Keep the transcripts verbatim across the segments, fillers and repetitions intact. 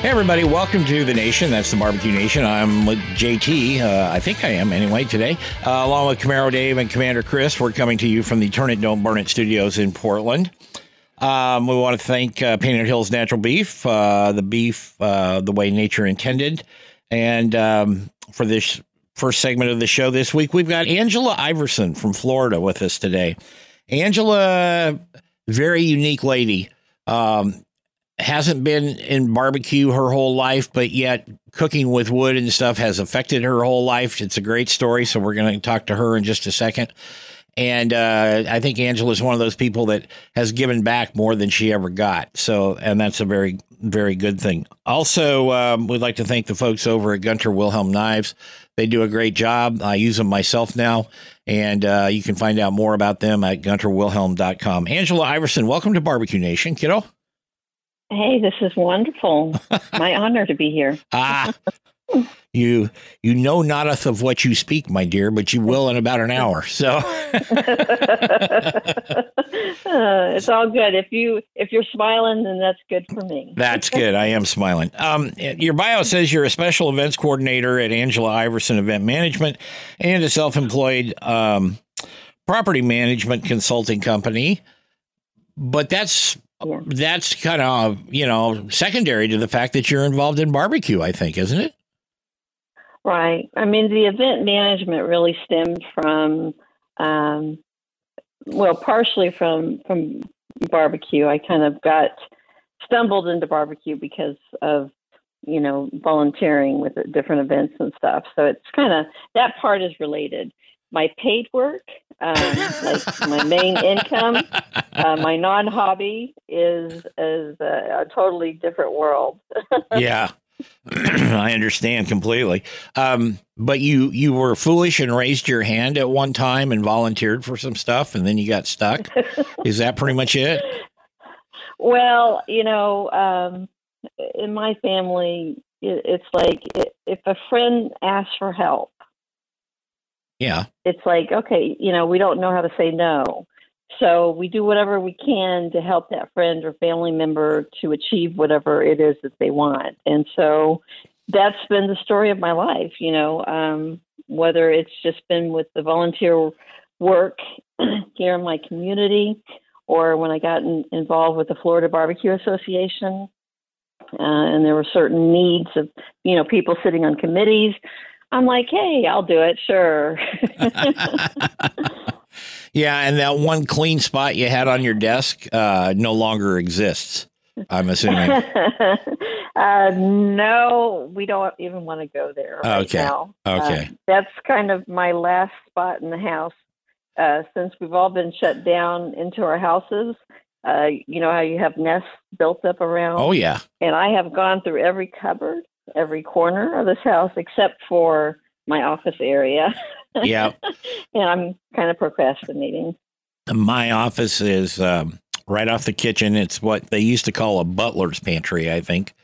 Hey everybody, welcome to the nation. That's the Barbecue Nation. I'm with J T. Uh, I think I am anyway today. Uh, along with Camaro Dave and Commander Chris, we're coming to you from the Turn It, Don't Burn It studios in Portland. Um, we want to thank uh, Painted Hills Natural Beef, uh, the beef uh, the way nature intended. And um, for this first segment of the show this week, we've got Angela Iverson from Florida with us today. Angela, very unique lady. Um hasn't been in barbecue her whole life, but yet cooking with wood and stuff has affected her whole life. It's a great story, so we're going to talk to her in just a second. And uh, I think Angela is one of those people that has given back more than she ever got. So, and that's a very, very good thing. Also, um, we'd like to thank the folks over at Gunter Wilhelm Knives. They do a great job. I use them myself now, and uh, you can find out more about them at Gunter Wilhelm dot com. Angela Iverson, welcome to Barbecue Nation, kiddo. Hey, this is wonderful. My honor to be here. ah, you you know noteth of what you speak, my dear, but you will in about an hour. So uh, it's all good. If you if you're smiling, then that's good for me. That's good. I am smiling. Um, your bio says you're a special events coordinator at Angela Iverson Event Management and a self-employed um, property management consulting company, but that's. Yeah. That's kind of, you know, secondary to the fact that you're involved in barbecue, I think, isn't it? Right. I mean, the event management really stemmed from, um, well, partially from from barbecue. I kind of got stumbled into barbecue because of, you know, volunteering with different events and stuff. So it's kind of, that part is related. My paid work, um, like my main income, uh, my non-hobby is is a, a totally different world. Yeah, I understand completely. Um, but you, you were foolish and raised your hand at one time and volunteered for some stuff, and then you got stuck. Is that pretty much it? Well, you know, um, in my family, it, it's like it, if a friend asks for help, yeah, it's like, okay, you know, we don't know how to say no. So we do whatever we can to help that friend or family member to achieve whatever it is that they want. And so that's been the story of my life, you know, um, whether it's just been with the volunteer work here in my community or when I got in, involved with the Florida Barbecue Association. Uh, and there were certain needs of, you know, people sitting on committees. I'm like, hey, I'll do it. Sure. Yeah. And that one clean spot you had on your desk uh, no longer exists, I'm assuming. uh, no, we don't even want to go there right okay. now. Okay. Uh, that's kind of my last spot in the house. Uh, since we've all been shut down into our houses, uh, you know how you have nests built up around? Oh, yeah. And I have gone through every cupboard, every corner of this house except for my office area. Yeah. And I'm kind of procrastinating. My office is um, right off the kitchen. It's what they used to call a butler's pantry, I think.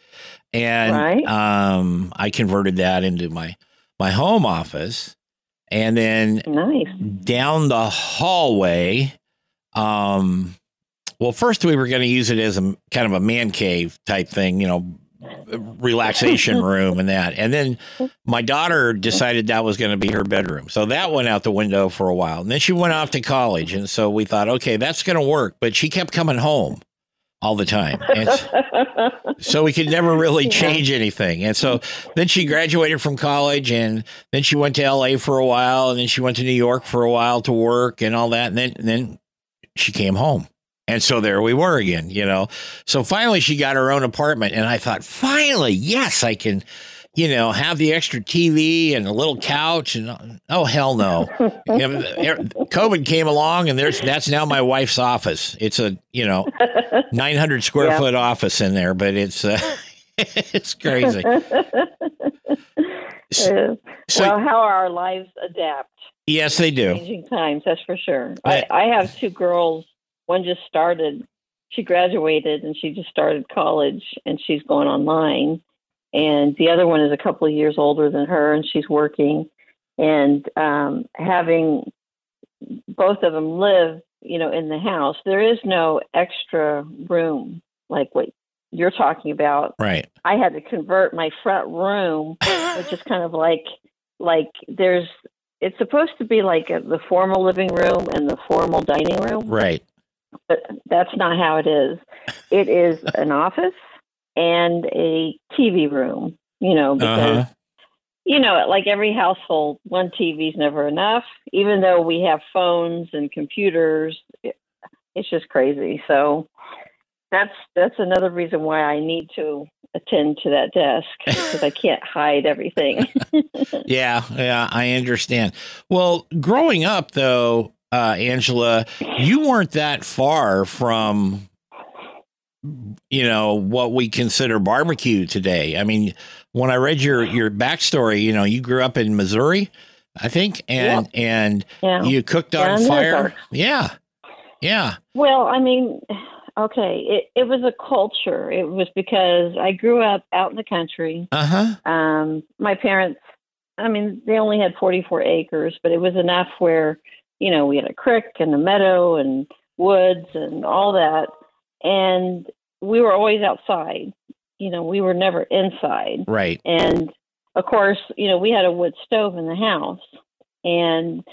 And right. um, I converted that into my, my home office. And then nice. Down the hallway, um, well, first we were going to use it as a kind of a man cave type thing, you know, relaxation room and that. And then my daughter decided that was going to be her bedroom. So that went out the window for a while. And then she went off to college. And so we thought, okay, that's going to work. But she kept coming home all the time. And so we could never really change anything. And so then she graduated from college and then she went to L A for a while. And then she went to New York for a while to work and all that. And then, and then she came home. And so there we were again, you know. So finally she got her own apartment, and I thought, finally, yes, I can, you know, have the extra T V and a little couch. And oh, hell no. COVID came along, and there's that's now my wife's office. It's a, you know, nine hundred square yeah. foot office in there, but it's uh, it's crazy. So, well, how our lives adapt. Yes, they do. Changing times, that's for sure. I, I have two girls. One just started, she graduated and she just started college and she's going online. And the other one is a couple of years older than her and she's working. And um, having both of them live, you know, in the house, there is no extra room like what you're talking about. Right. I had to convert my front room, which is kind of like, like there's, it's supposed to be like a, the formal living room and the formal dining room. Right. But that's not how it is. It is an office and a T V room, you know, because, uh-huh. you know, like every household, one T V is never enough, even though we have phones and computers. It, it's just crazy. So that's that's another reason why I need to attend to that desk, because I can't hide everything. yeah, yeah, I understand. Well, growing up, though, Uh, Angela, you weren't that far from, you know, what we consider barbecue today. I mean, when I read your, your backstory, you know, you grew up in Missouri, I think, and yeah. and yeah. you cooked on yeah, fire. Yeah. Yeah. Well, I mean, okay, it, it was a culture. It was because I grew up out in the country. Uh-huh. Um, my parents, I mean, they only had forty-four acres, but it was enough where, you know, we had a creek and a meadow and woods and all that. And we were always outside. You know, we were never inside. Right. And, of course, you know, we had a wood stove in the house. And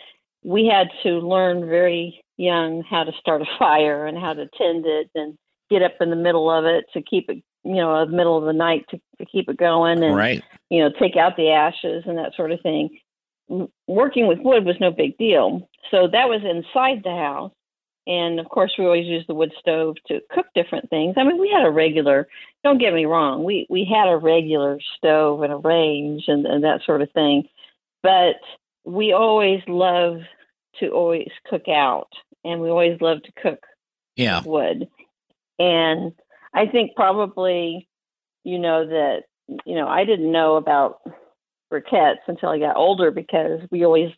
we had to learn very young how to start a fire and how to tend it and get up in the middle of it to keep it, you know, in the middle of the night to, to keep it going and, right. you know, take out the ashes and that sort of thing. Working with wood was no big deal. So that was inside the house. And of course, we always used the wood stove to cook different things. I mean, we had a regular, don't get me wrong, we, we had a regular stove and a range and, and that sort of thing. But we always loved to always cook out and we always loved to cook yeah. with wood. And I think probably, you know, that, you know, I didn't know about briquettes until I got older because we always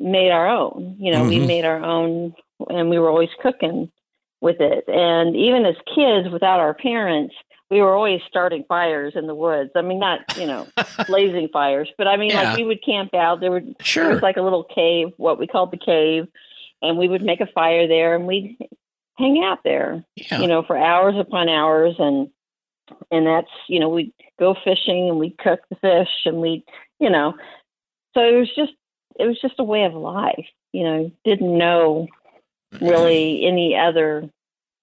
made our own, you know, mm-hmm. we made our own and we were always cooking with it. And even as kids without our parents, we were always starting fires in the woods. I mean, not, you know, blazing fires, but I mean, yeah. like we would camp out. There, were, sure. there was like a little cave, what we called the cave, and we would make a fire there and we'd hang out there, yeah. you know, for hours upon hours. And And that's, you know, we'd go fishing and we'd cook the fish and we, you know, so it was just, it was just a way of life, you know, didn't know really any other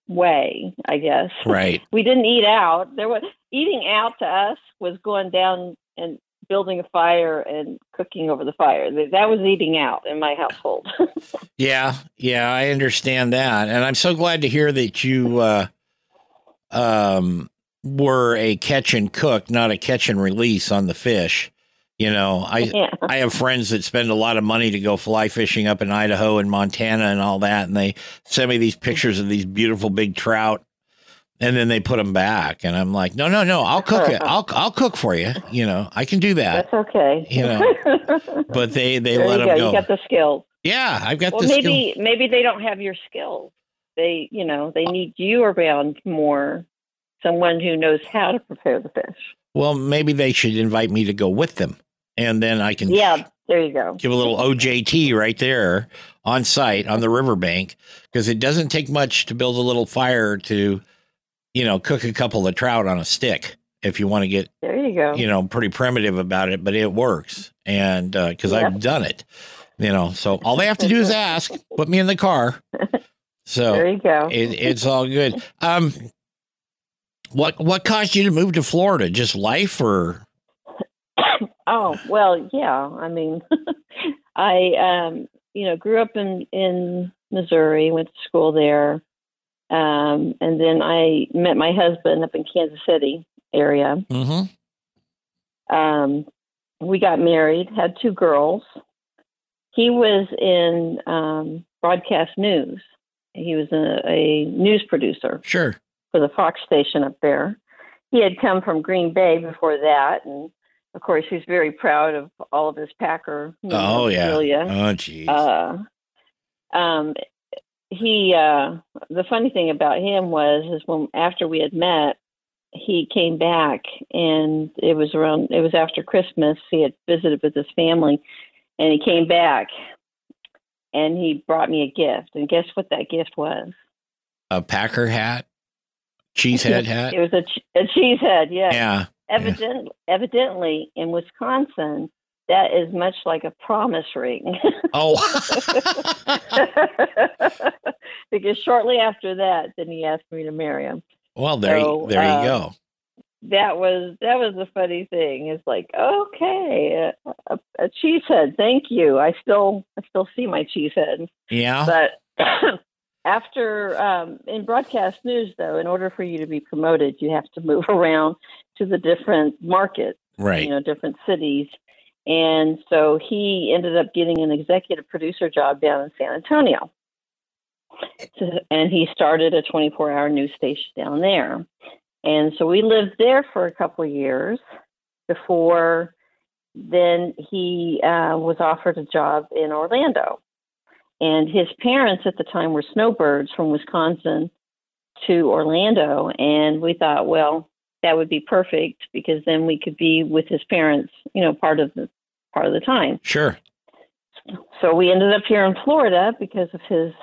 way, I guess. Right. We didn't eat out. There was eating out to us was going down and building a fire and cooking over the fire. That was eating out in my household. yeah. Yeah. I understand that. And I'm so glad to hear that you, uh, um, were a catch and cook, not a catch and release on the fish. You know, I yeah. I have friends that spend a lot of money to go fly fishing up in Idaho and Montana and all that. And they send me these pictures of these beautiful big trout and then they put them back. And I'm like, no, no, no, I'll cook it. I'll, I'll cook for you. You know, I can do that. That's okay. You know, but they, they there let them go. go. You got the skills. Yeah. I've got well, the maybe, skills. Maybe they don't have your skills. They, you know, they need you around more. Someone who knows how to prepare the fish. Well, maybe they should invite me to go with them. And then I can yeah, there you go. give a little O J T right there on site on the riverbank, because it doesn't take much to build a little fire to, you know, cook a couple of trout on a stick if you want to get, there you go. you know, pretty primitive about it, but it works. And because uh, yep. I've done it, you know, so all they have to do is ask, put me in the car. So there you go. It, it's all good. Um, What what caused you to move to Florida? Just life or? Oh, well, yeah. I mean, I, um, you know, grew up in, in Missouri, went to school there. Um, and then I met my husband up in Kansas City area. Mm-hmm. Um, we got married, had two girls. He was in um, broadcast news. He was a, a news producer. Sure. For the Fox station up there. He had come from Green Bay before that. And of course, he's very proud of all of his Packer. Oh, yeah. Australia. Oh, geez. Uh, um, he, uh, the funny thing about him was, is when, after we had met, he came back, and it was around, it was after Christmas. He had visited with his family, and he came back and he brought me a gift. And guess what that gift was? A Packer hat? Cheesehead hat? It was a, ch- a cheesehead, yeah. Yeah. Evidently, yeah. evidently, in Wisconsin, that is much like a promise ring. Oh. Because shortly after that, then he asked me to marry him. Well, there, so, there you um, go. That was that was the funny thing. It's like, okay, a, a, a cheesehead. Thank you. I still I still see my cheesehead. Yeah. But after um, in broadcast news, though, in order for you to be promoted, you have to move around to the different markets, right? You know, different cities. And so he ended up getting an executive producer job down in San Antonio. So, and he started a twenty-four hour news station down there. And so we lived there for a couple of years before then he uh, was offered a job in Orlando. And his parents at the time were snowbirds from Wisconsin to Orlando. And we thought, well, that would be perfect because then we could be with his parents, you know, part of the part of the time. Sure. So we ended up here in Florida because of his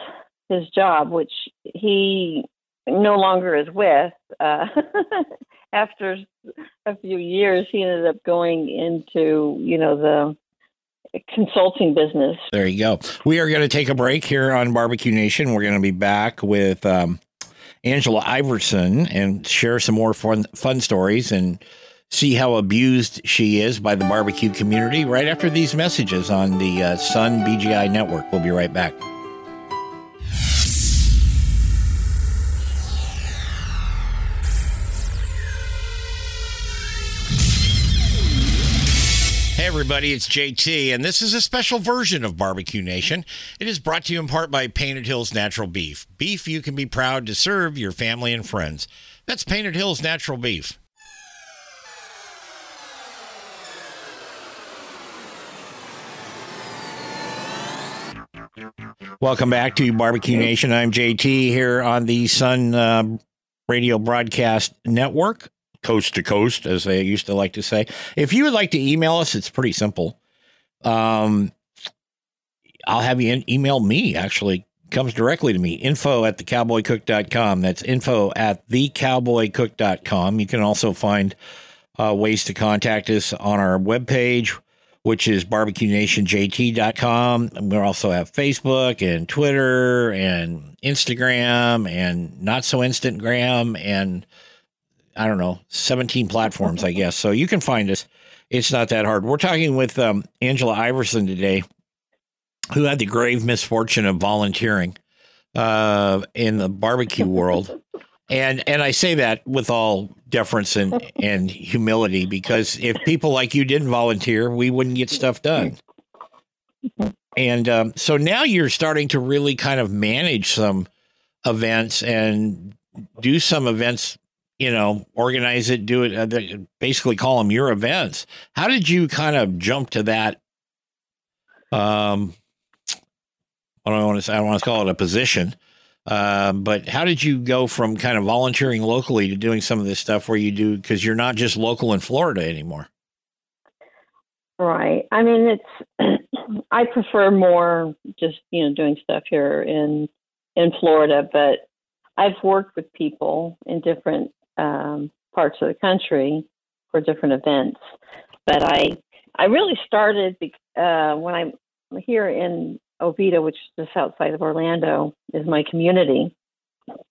his job, which he no longer is with. Uh, after a few years, he ended up going into, you know, the consulting business. There you go. We are going to take a break here on Barbecue Nation. We're going to be back with um, Angela Iverson and share some more fun, fun stories and see how abused she is by the barbecue community right after these messages on the uh, Sun B G I network. We'll be right back. Hey everybody, it's J T, and this is a special version of Barbecue Nation. It is brought to you in part by Painted Hills Natural Beef. Beef you can be proud to serve your family and friends. That's Painted Hills Natural Beef. Welcome back to Barbecue Nation. I'm J T here on the Sun uh, Radio Broadcast Network. Coast to coast, as they used to like to say. If you would like to email us, it's pretty simple. Um, I'll have you in, email me, actually. Comes directly to me, info at the cowboy cook dot com. That's info at the cowboy cook dot com. You can also find uh, ways to contact us on our webpage, which is barbecue nation j t dot com. And we also have Facebook and Twitter and Instagram and not so Instagram and I don't know, seventeen platforms, I guess. So you can find us. It's not that hard. We're talking with um, Angela Iverson today, who had the grave misfortune of volunteering uh, in the barbecue world. And and I say that with all deference and, and humility, because if people like you didn't volunteer, we wouldn't get stuff done. And um, so now you're starting to really kind of manage some events and do some events, you know, organize it, do it, basically call them your events. How did you kind of jump to that? Um, I don't want to say, I don't want to call it a position, uh, but how did you go from kind of volunteering locally to doing some of this stuff where you do, because you're not just local in Florida anymore. Right. I mean, it's, I prefer more just, you know, doing stuff here in, in Florida, but I've worked with people in different Um, parts of the country for different events, but I I really started uh, when I'm here in Oviedo, which is just outside of Orlando, is my community,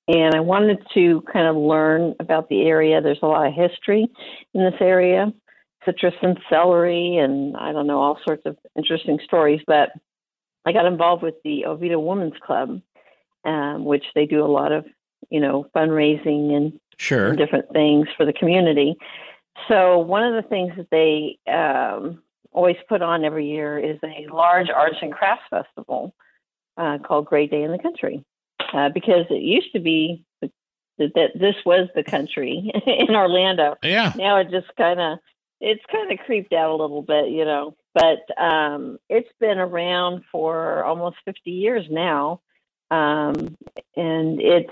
and I wanted to kind of learn about the area. There's a lot of history in this area, citrus and celery, and I don't know, all sorts of interesting stories. But I got involved with the Oviedo Women's Club, um, which they do a lot of you know, fundraising and, sure. and different things for the community. So one of the things that they um, always put on every year is a large arts and crafts festival uh, called Great Day in the Country, uh, because it used to be that this was the country in Orlando. Yeah. Now it just kind of, it's kind of creeped out a little bit, you know, but um, it's been around for almost fifty years now. Um, and it's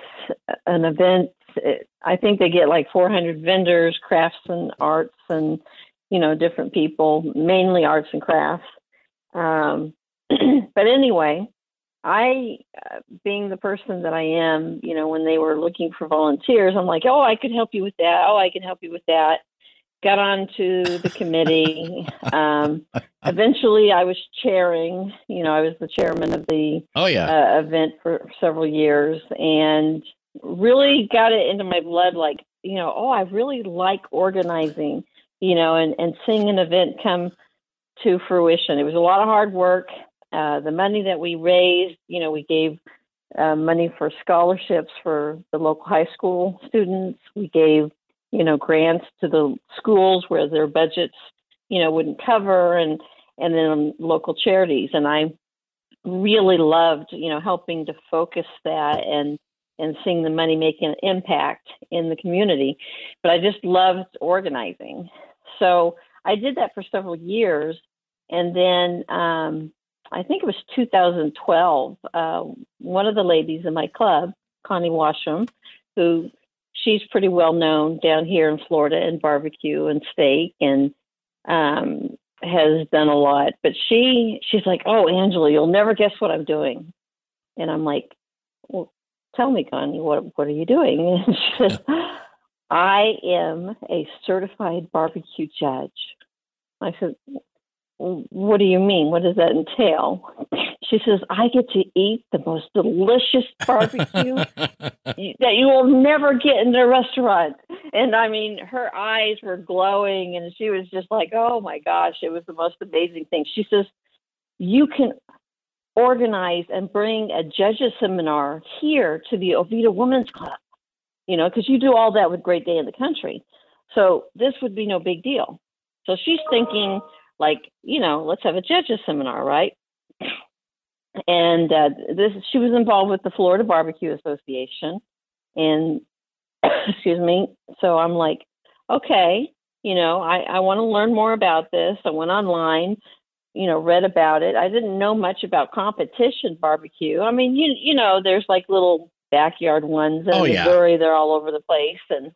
an event. It, I think they get like four hundred vendors, crafts and arts and, you know, different people, mainly arts and crafts. Um, but anyway, I, uh, being the person that I am, you know, when they were looking for volunteers, I'm like, oh, I could help you with that. Oh, I can help you with that. Got on to the committee. Um, eventually, I was chairing. You know, I was the chairman of the oh, yeah. uh, event for several years, and really got it into my blood. Like, you know, oh, I really like organizing. You know, and and seeing an event come to fruition. It was a lot of hard work. Uh, the money that we raised, you know, we gave uh, money for scholarships for the local high school students. We gave, you know, grants to the schools where their budgets, you know, wouldn't cover, and, and then local charities. And I really loved, you know, helping to focus that and, and seeing the money make an impact in the community. But I just loved organizing. So I did that for several years. And then um, I think it was two thousand twelve, uh, one of the ladies in my club, Connie Washam, who she's pretty well known down here in Florida in barbecue and steak, and um, has done a lot. But she she's like, oh, Angela, you'll never guess what I'm doing. And I'm like, well, tell me, Connie, what what are you doing? And she says, I am a certified barbecue judge. I said, what do you mean? What does that entail? She says, I get to eat the most delicious barbecue that you will never get in a restaurant. And I mean, her eyes were glowing, and she was just like, oh my gosh, it was the most amazing thing. She says, you can organize and bring a judges seminar here to the Oviedo Women's Club, you know, because you do all that with Great Day in the Country. So this would be no big deal. So she's thinking, like, you know, let's have a judges seminar, right? And uh, this, she was involved with the Florida Barbecue Association, and excuse me. So I'm like, okay, you know, I, I want to learn more about this. I went online, you know, read about it. I didn't know much about competition barbecue. I mean, you you know, there's like little backyard ones in oh, Missouri. Yeah. They're all over the place, and.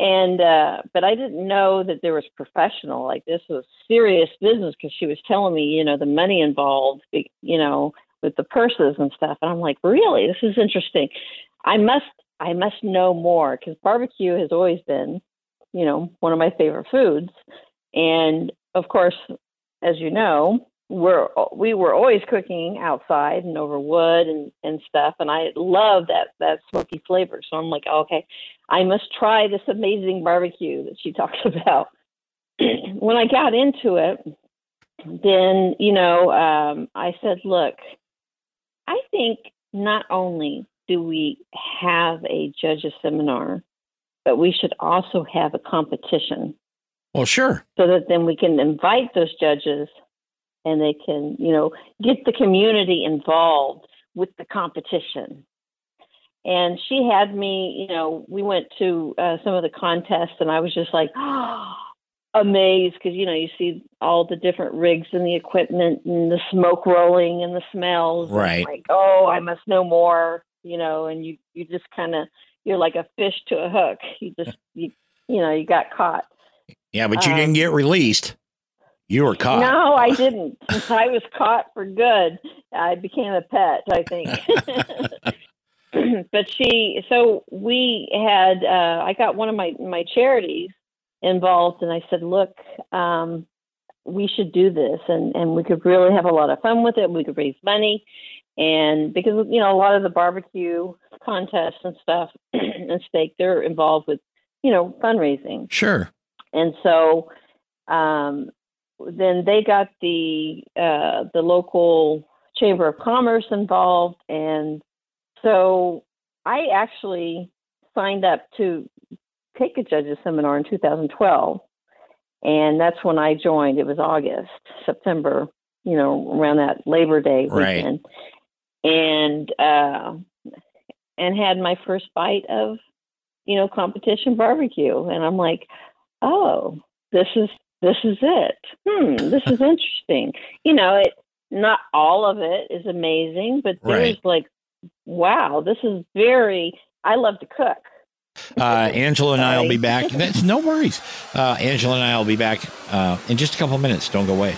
And, uh, but I didn't know that there was professional, like this was serious business, because she was telling me, you know, the money involved, you know, with the purses and stuff. And I'm like, really, this is interesting. I must, I must know more, because barbecue has always been, you know, one of my favorite foods. And of course, as you know, we're, we were always cooking outside and over wood and, and stuff. And I love that, that smoky flavor. So I'm like, oh, okay, I must try this amazing barbecue that she talks about. When I got into it, then, you know, um, I said, look, I think not only do we have a judges seminar, but we should also have a competition. Well, sure. So that then we can invite those judges, and they can, you know, get the community involved with the competition. And she had me, you know, we went to uh, some of the contests, and I was just like, oh, amazed, because, you know, you see all the different rigs and the equipment and the smoke rolling and the smells. Right. Like, oh, I must know more, you know, and you, you just kind of, you're like a fish to a hook. You just, you, you know, you got caught. Yeah, but you um, didn't get released. You were caught. No, I didn't. I was caught for good. I became a pet, I think. But she, so we had, uh, I got one of my, my charities involved, and I said, look, um, we should do this, and, and we could really have a lot of fun with it. We could raise money. And because, you know, a lot of the barbecue contests and stuff and steak, they're involved with, you know, fundraising. Sure. And so um, then they got the uh, the local Chamber of Commerce involved, and so I actually signed up to take a judges seminar in two thousand twelve, and that's when I joined. It was August, September, you know, around that Labor Day weekend, right. and uh, and had my first bite of, you know, competition barbecue, and I'm like, oh, this is this is it. Hmm, this is interesting. You know, it not all of it is amazing, but there's right. like, wow, this is very. I love to cook. Uh, Angela and I will be back. That's no worries. Uh, Angela and I will be back uh, in just a couple of minutes. Don't go away.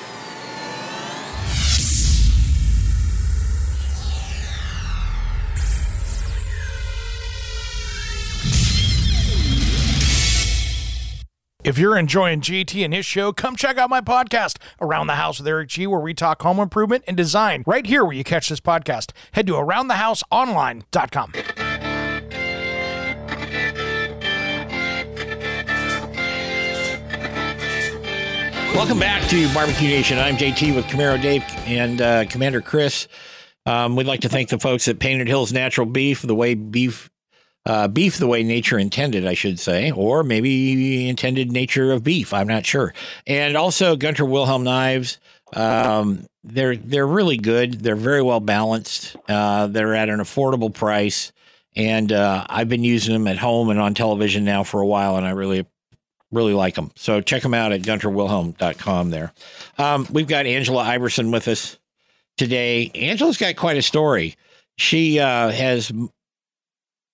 If you're enjoying J T and his show, come check out my podcast, Around the House with Eric G, where we talk home improvement and design. Right here where you catch this podcast. Head to around the house online dot com. Welcome back to Barbecue Nation. I'm J T with Camaro Dave and uh, Commander Chris. Um, we'd like to thank the folks at Painted Hills Natural Beef, the way beef, uh, beef the way nature intended, I should say, or maybe intended nature of beef. I'm not sure. And also Gunter Wilhelm Knives. Um, they're they're really good. They're very well balanced. Uh, they're at an affordable price, and uh, I've been using them at home and on television now for a while, and I really. Really like them. So check them out at Gunter Wilhelm dot com there. Um, we've got Angela Iverson with us today. Angela's got quite a story. She uh, has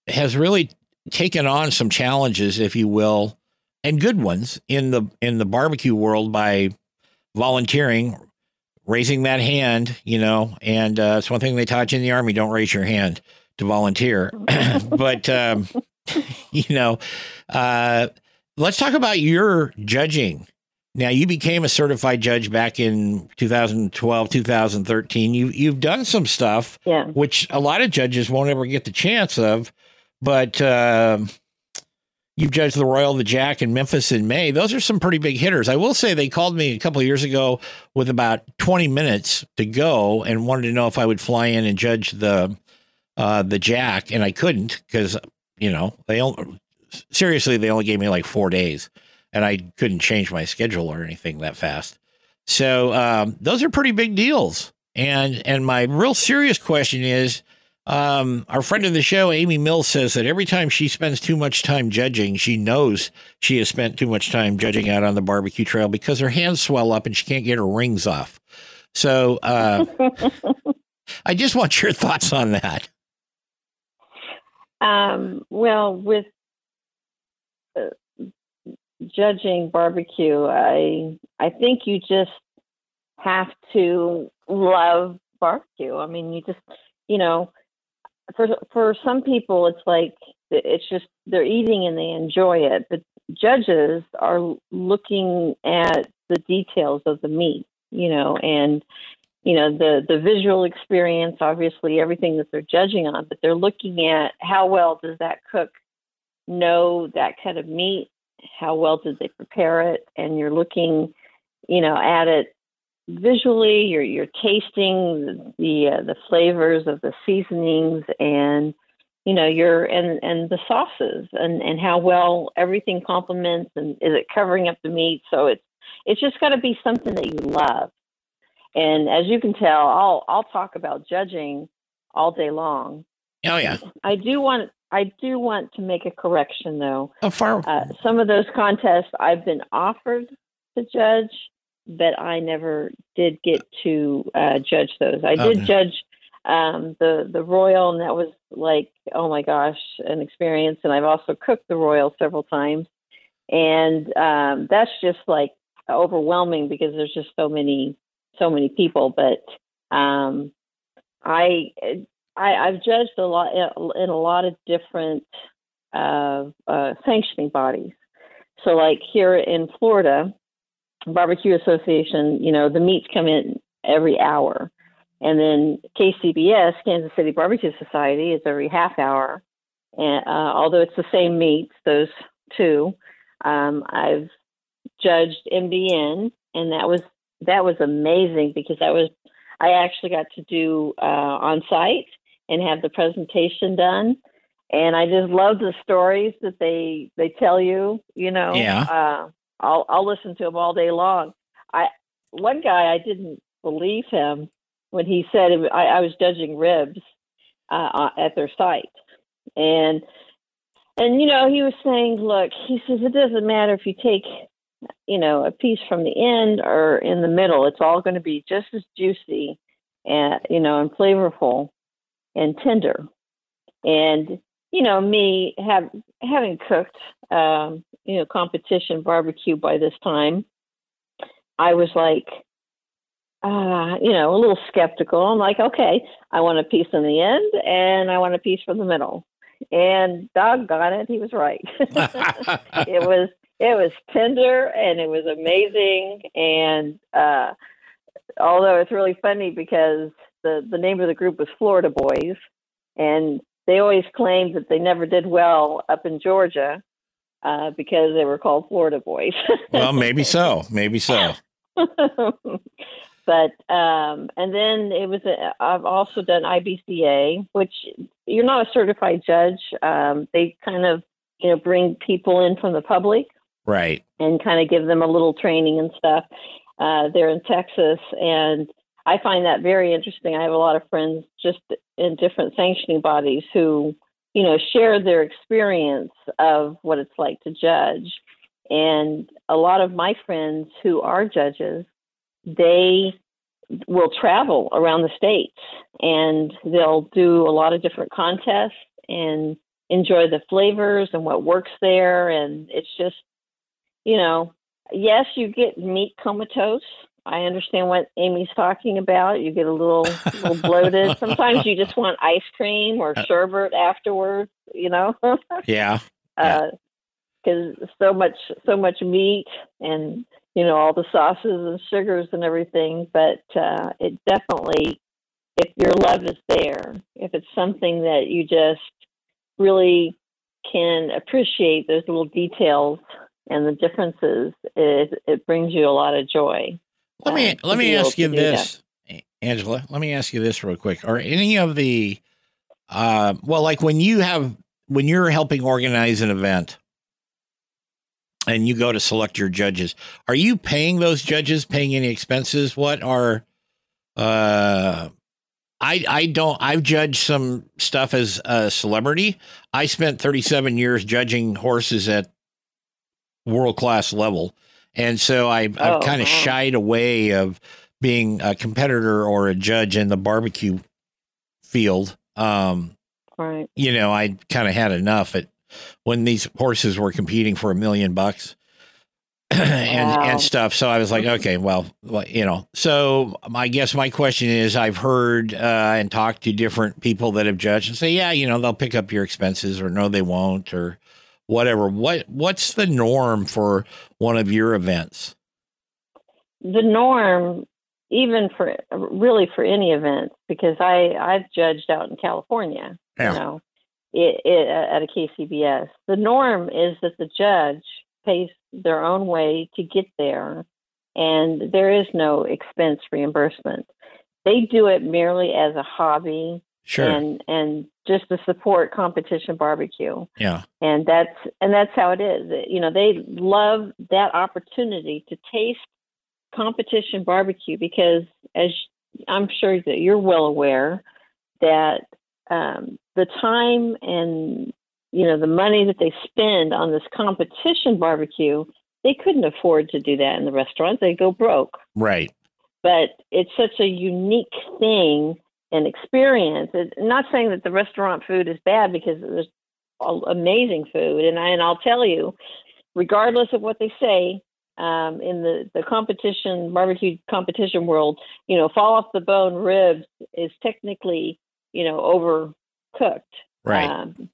has really taken on some challenges, if you will, and good ones in the in the barbecue world by volunteering, raising that hand, you know, and uh, it's one thing they taught you in the Army, don't raise your hand to volunteer. But, um, you know, uh let's talk about your judging. Now, you became a certified judge back in two thousand twelve, two thousand thirteen. You, you've done some stuff, yeah. which a lot of judges won't ever get the chance of, but uh, you've judged the Royal, the Jack, and Memphis in May. Those are some pretty big hitters. I will say they called me a couple of years ago with about twenty minutes to go and wanted to know if I would fly in and judge the uh, the Jack, and I couldn't because, you know, they don't... Seriously, they only gave me like four days, and I couldn't change my schedule or anything that fast. So um, those are pretty big deals. And and my real serious question is, um, our friend of the show, Amy Mills, says that every time she spends too much time judging, she knows she has spent too much time judging out on the barbecue trail because her hands swell up and she can't get her rings off. So uh, I just want your thoughts on that. Um, well, with judging barbecue, I I think you just have to love barbecue. I mean, you just, you know, for for some people, it's like it's just they're eating and they enjoy it. But judges are looking at the details of the meat, you know, and you know the the visual experience, obviously everything that they're judging on, but they're looking at how well does that cook know that kind of meat, how well did they prepare it, and you're looking, you know, at it visually, you're you're tasting the uh, the flavors of the seasonings, and you know you're and and the sauces and and how well everything complements, and is it covering up the meat. So it's it's just got to be something that you love. And as you can tell, I'll I'll talk about judging all day long. Oh yeah. I do want I do want to make a correction, though. Oh, far- uh, some of those contests I've been offered to judge, but I never did get to uh, judge those. I did oh, no. judge um, the the Royal, and that was like, oh my gosh, an experience. And I've also cooked the Royal several times, and um, that's just like overwhelming because there's just so many so many people. But um, I. I, I've judged a lot in a lot of different uh, uh, sanctioning bodies. So, like here in Florida, Barbecue Association, you know, the meats come in every hour, and then K C B S, Kansas City Barbecue Society, is every half hour. And uh, although it's the same meats, those two, um, I've judged M B N, and that was that was amazing because that was I actually got to do uh, on site. And have the presentation done. And I just love the stories that they they tell you, you know. Yeah. Uh, I'll I'll listen to them all day long. I one guy, I didn't believe him when he said it, I, I was judging ribs uh, at their site, and and you know, he was saying, look, he says, it doesn't matter if you take, you know, a piece from the end or in the middle, it's all going to be just as juicy and, you know, and flavorful and tender. And you know, me have having cooked, um, you know, competition barbecue by this time, I was like, uh, you know, a little skeptical. I'm like, okay, I want a piece in the end and I want a piece from the middle. And doggone it, he was right. It was it was tender and it was amazing. And uh, although it's really funny because the, the name of the group was Florida Boys, and they always claimed that they never did well up in Georgia uh, because they were called Florida Boys. Well, maybe so. Maybe so. But, um, and then it was, a, I've also done I B C A, which you're not a certified judge. Um, they kind of, you know, bring people in from the public. Right. And kind of give them a little training and stuff. Uh, they're in Texas, and I find that very interesting. I have a lot of friends just in different sanctioning bodies who, you know, share their experience of what it's like to judge. And a lot of my friends who are judges, they will travel around the states and they'll do a lot of different contests and enjoy the flavors and what works there. And it's just, you know, yes, you get meat comatose. I understand what Amy's talking about. You get a little, little bloated. Sometimes you just want ice cream or sherbet afterwards, you know? Yeah. Because uh, so much, so much meat and, you know, all the sauces and sugars and everything. But uh, it definitely, if your love is there, if it's something that you just really can appreciate those little details and the differences, it, it brings you a lot of joy. Let me um, let me ask you this, that. Angela. Let me ask you this real quick. Are any of the, uh, well, like when you have when you're helping organize an event, and you go to select your judges, are you paying those judges? Paying any expenses? What are, uh, I I don't. I've judged some stuff as a celebrity. I spent thirty-seven years judging horses at world class level. And so I, I've oh, kind of wow. shied away of being a competitor or a judge in the barbecue field. Um, right. You know, I kind of had enough at when these horses were competing for a million bucks and, wow. and stuff. So I was like, okay, well, you know, so I guess my question is, I've heard uh, and talked to different people that have judged and say, yeah, you know, they'll pick up your expenses, or no, they won't, or whatever. What what's the norm for one of your events? The norm, even for really for any event, because I I've judged out in California, yeah. you know, it, it, at a K C B S. The norm is that the judge pays their own way to get there, and there is no expense reimbursement. They do it merely as a hobby. Sure. And and just to support competition barbecue. Yeah. And that's and that's how it is. You know, they love that opportunity to taste competition barbecue because, as I'm sure that you're well aware, that um, the time and, you know, the money that they spend on this competition barbecue, they couldn't afford to do that in the restaurant. They go broke. Right. But it's such a unique thing. And experience. It's not saying that the restaurant food is bad, because there's amazing food, and I and I'll tell you, regardless of what they say, um, in the the competition barbecue competition world, you know, fall off the bone ribs is technically, you know, overcooked, right? Um,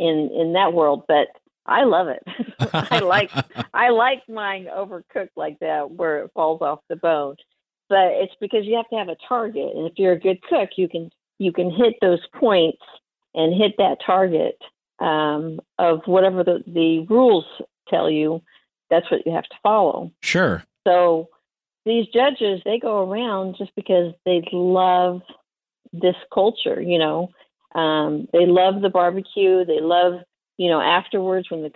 in in that world, but I love it. I like I like mine overcooked like that, where it falls off the bone. But it's because you have to have a target, and if you're a good cook, you can you can hit those points and hit that target um, of whatever the, the rules tell you. That's what you have to follow. Sure. So these judges, they go around just because they love this culture, you know, Um, they love the barbecue. They love, you know, afterwards when the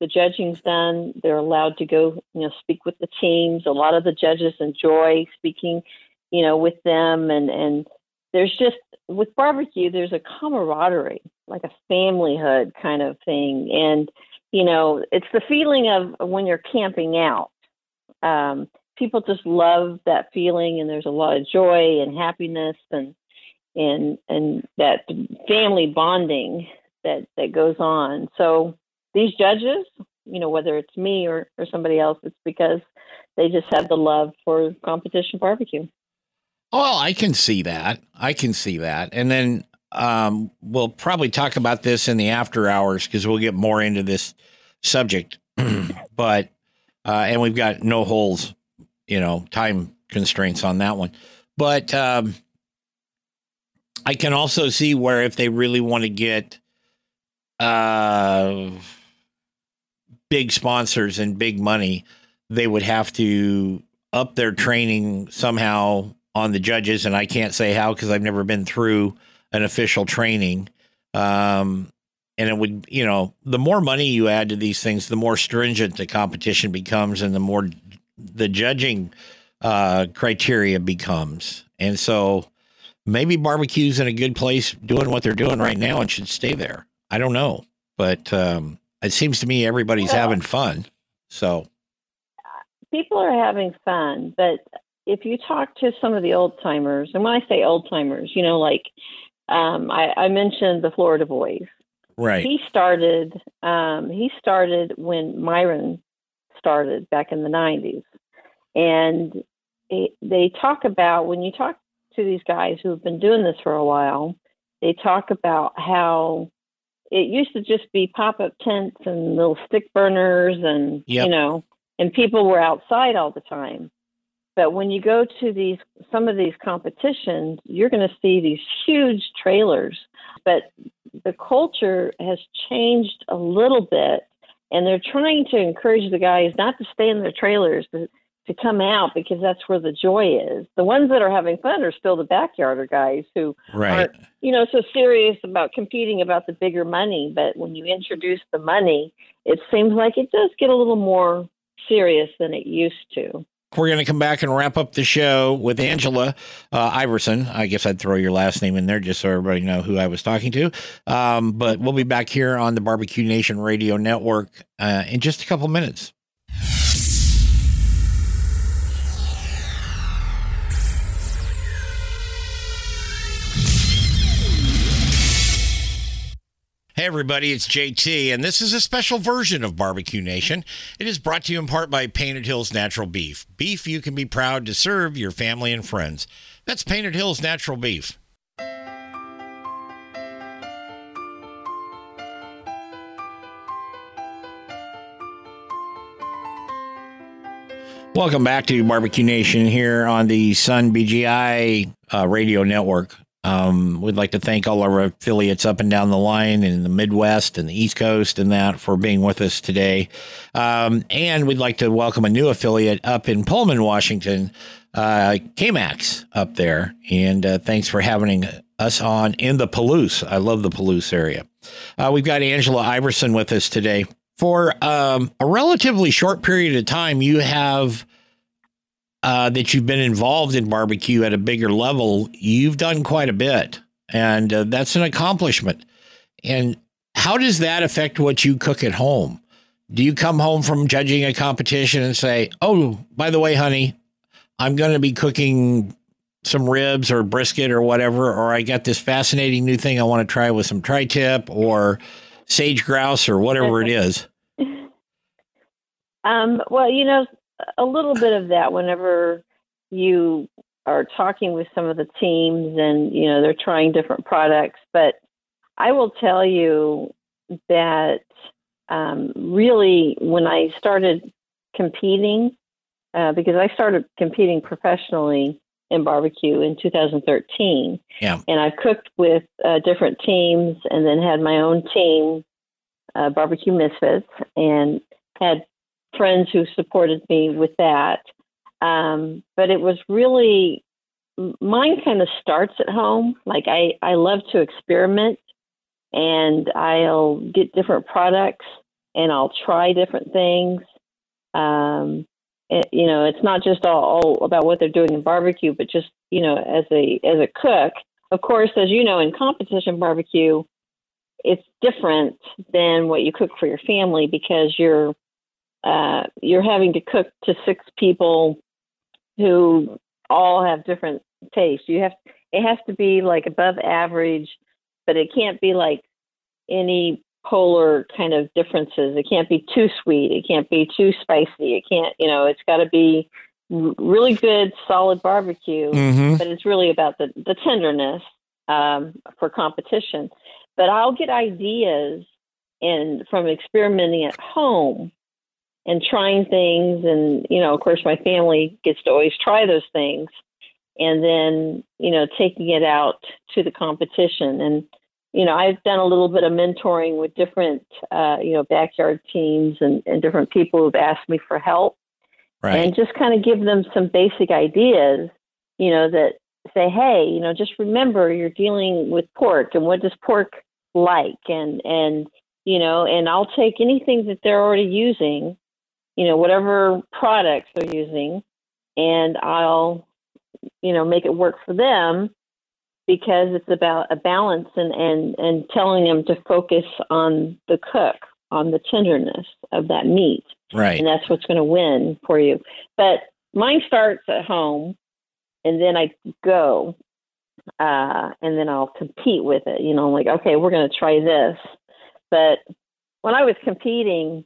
the judging's done, they're allowed to go, you know, speak with the teams. A lot of the judges enjoy speaking, you know, with them. And, and there's just, with barbecue, there's a camaraderie, like a familyhood kind of thing. And, you know, it's the feeling of when you're camping out. Um, people just love that feeling, and there's a lot of joy and happiness and, and, and that family bonding that, that goes on. So these judges, you know, whether it's me or, or somebody else, it's because they just have the love for competition barbecue. Oh, I can see that. I can see that. And then um, we'll probably talk about this in the after hours because we'll get more into this subject. But uh, and we've got no holes, you know, time constraints on that one. But um, I can also see where if they really want to get uh, big sponsors and big money, they would have to up their training somehow on the judges. And I can't say how, because I've never been through an official training. Um, and it would, you know, the more money you add to these things, the more stringent the competition becomes and the more the judging uh, criteria becomes. And so maybe barbecue's in a good place doing what they're doing right now and should stay there. I don't know, but um, it seems to me everybody's well, having fun. So people are having fun, but if you talk to some of the old timers, and when I say old timers, you know, like um, I, I mentioned the Florida Boys. Right. He started. Um, he started when Myron started back in the nineties, and it, they talk about when you talk to these guys who have been doing this for a while, they talk about how it used to just be pop-up tents and little stick burners, and yep. you know, and people were outside all the time. But when you go to these, some of these competitions, you're going to see these huge trailers. But the culture has changed a little bit, and they're trying to encourage the guys not to stay in their trailers, but to come out, because that's where the joy is. The ones that are having fun are still the backyarder guys who right. aren't, you know, so serious about competing about the bigger money. But when you introduce the money, it seems like it does get a little more serious than it used to. We're going to come back and wrap up the show with Angela uh, Iverson. I guess I'd throw your last name in there just so everybody know who I was talking to. Um, but we'll be back here on the Barbecue Nation Radio Network uh, in just a couple minutes. Hey, everybody, it's J T, and this is a special version of Barbecue Nation. It is brought to you in part by Painted Hills Natural Beef. Beef you can be proud to serve your family and friends. That's Painted Hills Natural Beef. Welcome back to Barbecue Nation here on the Sun B G I uh, radio network. Um, we'd like to thank all our affiliates up and down the line in the Midwest and the East Coast and that for being with us today. Um, and we'd like to welcome a new affiliate up in Pullman, Washington, uh, K MAX up there. And uh, thanks for having us on in the Palouse. I love the Palouse area. Uh, we've got Angela Iverson with us today. For um, a relatively short period of time, you have... Uh, that you've been involved in barbecue at a bigger level, you've done quite a bit, and uh, that's an accomplishment. And how does that affect what you cook at home? Do you come home from judging a competition and say, oh, by the way, honey, I'm going to be cooking some ribs or brisket or whatever, or I got this fascinating new thing I want to try with some tri-tip or sage grouse or whatever it is? Um, well, you know, a little bit of that whenever you are talking with some of the teams and, you know, they're trying different products. But I will tell you that um, really when I started competing, uh, because I started competing professionally in barbecue in two thousand thirteen. Yeah. And I cooked with uh, different teams and then had my own team, uh, Barbecue Misfits, and had friends who supported me with that. Um, but it was really mine kind of starts at home. Like I, I love to experiment, and I'll get different products and I'll try different things. Um, it, you know, it's not just all, all about what they're doing in barbecue, but just, you know, as a, as a cook, of course, as you know, in competition barbecue, it's different than what you cook for your family, because you're, uh, you're having to cook to six people who all have different tastes. You have, it has to be like above average, but it can't be like any polar kind of differences. It can't be too sweet. It can't be too spicy. It can't, you know, it's got to be really good, solid barbecue, mm-hmm. but it's really about the, the tenderness um, for competition. But I'll get ideas and from experimenting at home and trying things. And, you know, of course, my family gets to always try those things, and then, you know, taking it out to the competition. And, you know, I've done a little bit of mentoring with different, uh, you know, backyard teams and, and different people who've asked me for help. Right. And just kind of give them some basic ideas, you know, that say, hey, you know, just remember you're dealing with pork, and what does pork like? And, and, you know, and I'll take anything that they're already using, you know, whatever products they're using, and I'll, you know, make it work for them, because it's about a balance and, and, and telling them to focus on the cook, on the tenderness of that meat. Right. And that's what's going to win for you. But mine starts at home, and then I go, uh, and then I'll compete with it. You know, I'm like, okay, we're going to try this. But when I was competing,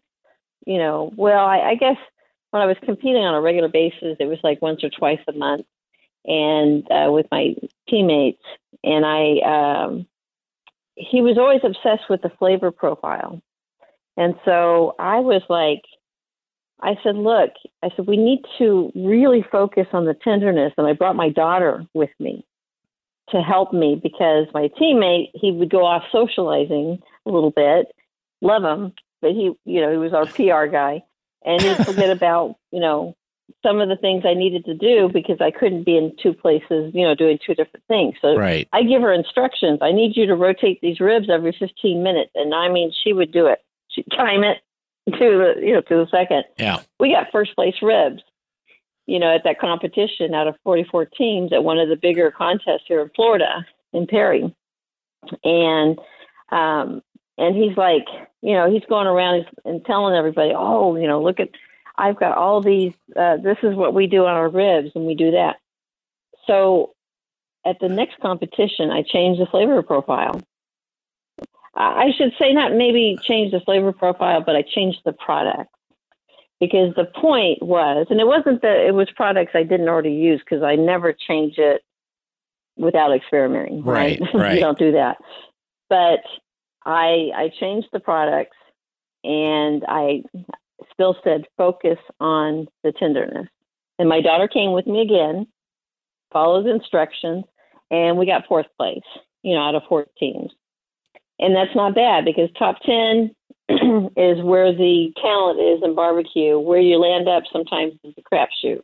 you know, well, I, I guess when I was competing on a regular basis, it was like once or twice a month, and uh, with my teammates. And I, um, he was always obsessed with the flavor profile. And so I was like, I said, look, I said, we need to really focus on the tenderness. And I brought my daughter with me to help me, because my teammate, he would go off socializing a little bit, love him, but he, you know, he was our P R guy, and he'd forget about, you know, some of the things I needed to do, because I couldn't be in two places, you know, doing two different things. So right. I give her instructions. I need you to rotate these ribs every fifteen minutes. And I mean, she would do it. She'd time it to the, you know, to the second. Yeah. We got first place ribs, you know, at that competition out of forty-four teams at one of the bigger contests here in Florida in Perry. And, um, and he's like, you know, he's going around and telling everybody, oh, you know, look at, I've got all these, uh, this is what we do on our ribs, and we do that. So at the next competition, I changed the flavor profile. I should say not maybe change the flavor profile, but I changed the product, because the point was, and it wasn't that it was products I didn't already use, because I never change it without experimenting. Right. Right. Right. You don't do that. But I, I changed the products, and I still said, focus on the tenderness. And my daughter came with me again, followed instructions, and we got fourth place, you know, out of four teams. And that's not bad, because top ten is where the talent is in barbecue. Where you land up sometimes is a crapshoot,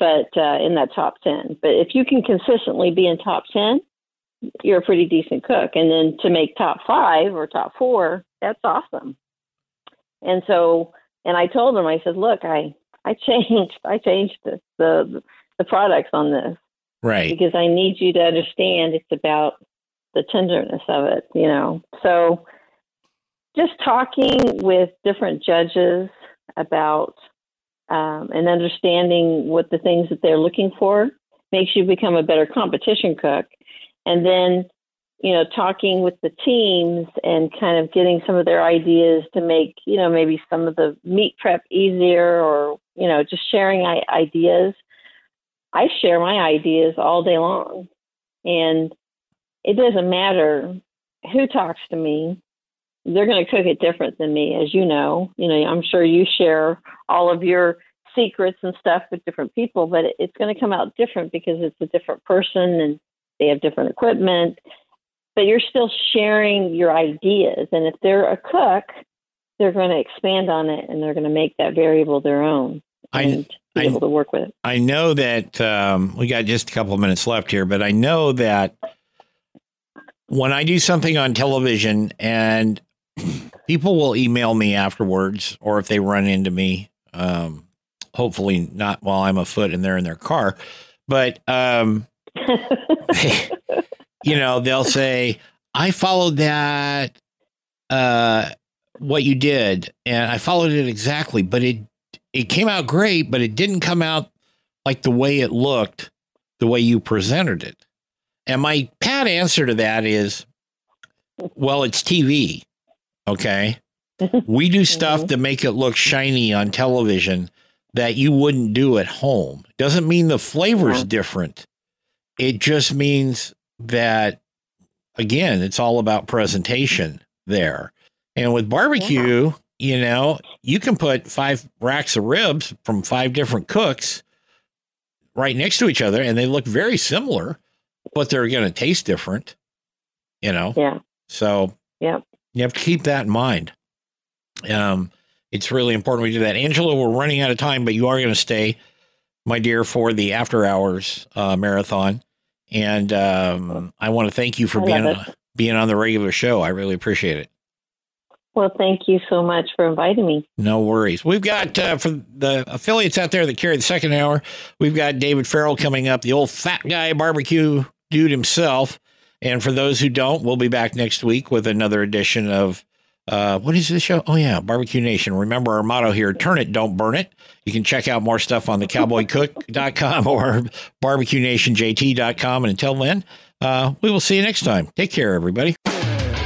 but uh, in that top ten. But if you can consistently be in top ten, you're a pretty decent cook. And then to make top five or top four, that's awesome. And so, and I told him, I said, look, I, I changed, I changed the, the, the products on this. Right. Because I need you to understand it's about the tenderness of it, you know? So just talking with different judges about, um, and understanding what the things that they're looking for makes you become a better competition cook. And then, you know, talking with the teams and kind of getting some of their ideas to make, you know, maybe some of the meat prep easier, or, you know, just sharing ideas. I share my ideas all day long, and it doesn't matter who talks to me. They're going to cook it different than me, as you know. You know, I'm sure you share all of your secrets and stuff with different people, but it's going to come out different, because it's a different person and they have different equipment. But you're still sharing your ideas. And if they're a cook, they're going to expand on it, and they're going to make that variable their own. I, and be I, able to work with it. I know that um, we got just a couple of minutes left here, but I know that when I do something on television and people will email me afterwards, or if they run into me, um, hopefully not while I'm afoot and they're in their car, but, um, they, you know, they'll say, I followed that, uh, what you did, and I followed it exactly, but it, it came out great, but it didn't come out like the way it looked, the way you presented it. And my pat answer to that is, well, it's T V. Okay. We do stuff to make it look shiny on television that you wouldn't do at home. Doesn't mean the flavor's yeah. different. It just means that, again, it's all about presentation there. And with barbecue, yeah. you know, you can put five racks of ribs from five different cooks right next to each other, and they look very similar, but they're going to taste different, you know? Yeah. So yeah. you have to keep that in mind. Um, it's really important we do that. Angela, we're running out of time, but you are going to stay, my dear, for the after hours uh, marathon. And um, I want to thank you for being on, being on the regular show. I really appreciate it. Well, thank you so much for inviting me. No worries. We've got, uh, for the affiliates out there that carry the second hour, we've got David Farrell coming up, the old fat guy barbecue dude himself. And for those who don't, we'll be back next week with another edition of, uh, what is this show? Oh, yeah, Barbecue Nation. Remember our motto here, turn it, don't burn it. You can check out more stuff on the cowboy cook dot com or barbecue nation j t dot com. And until then, uh, we will see you next time. Take care, everybody.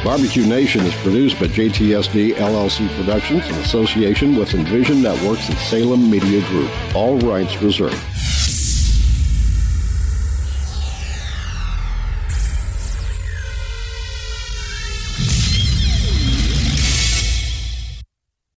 Barbecue Nation is produced by J T S D L L C Productions in association with Envision Networks and Salem Media Group. All rights reserved.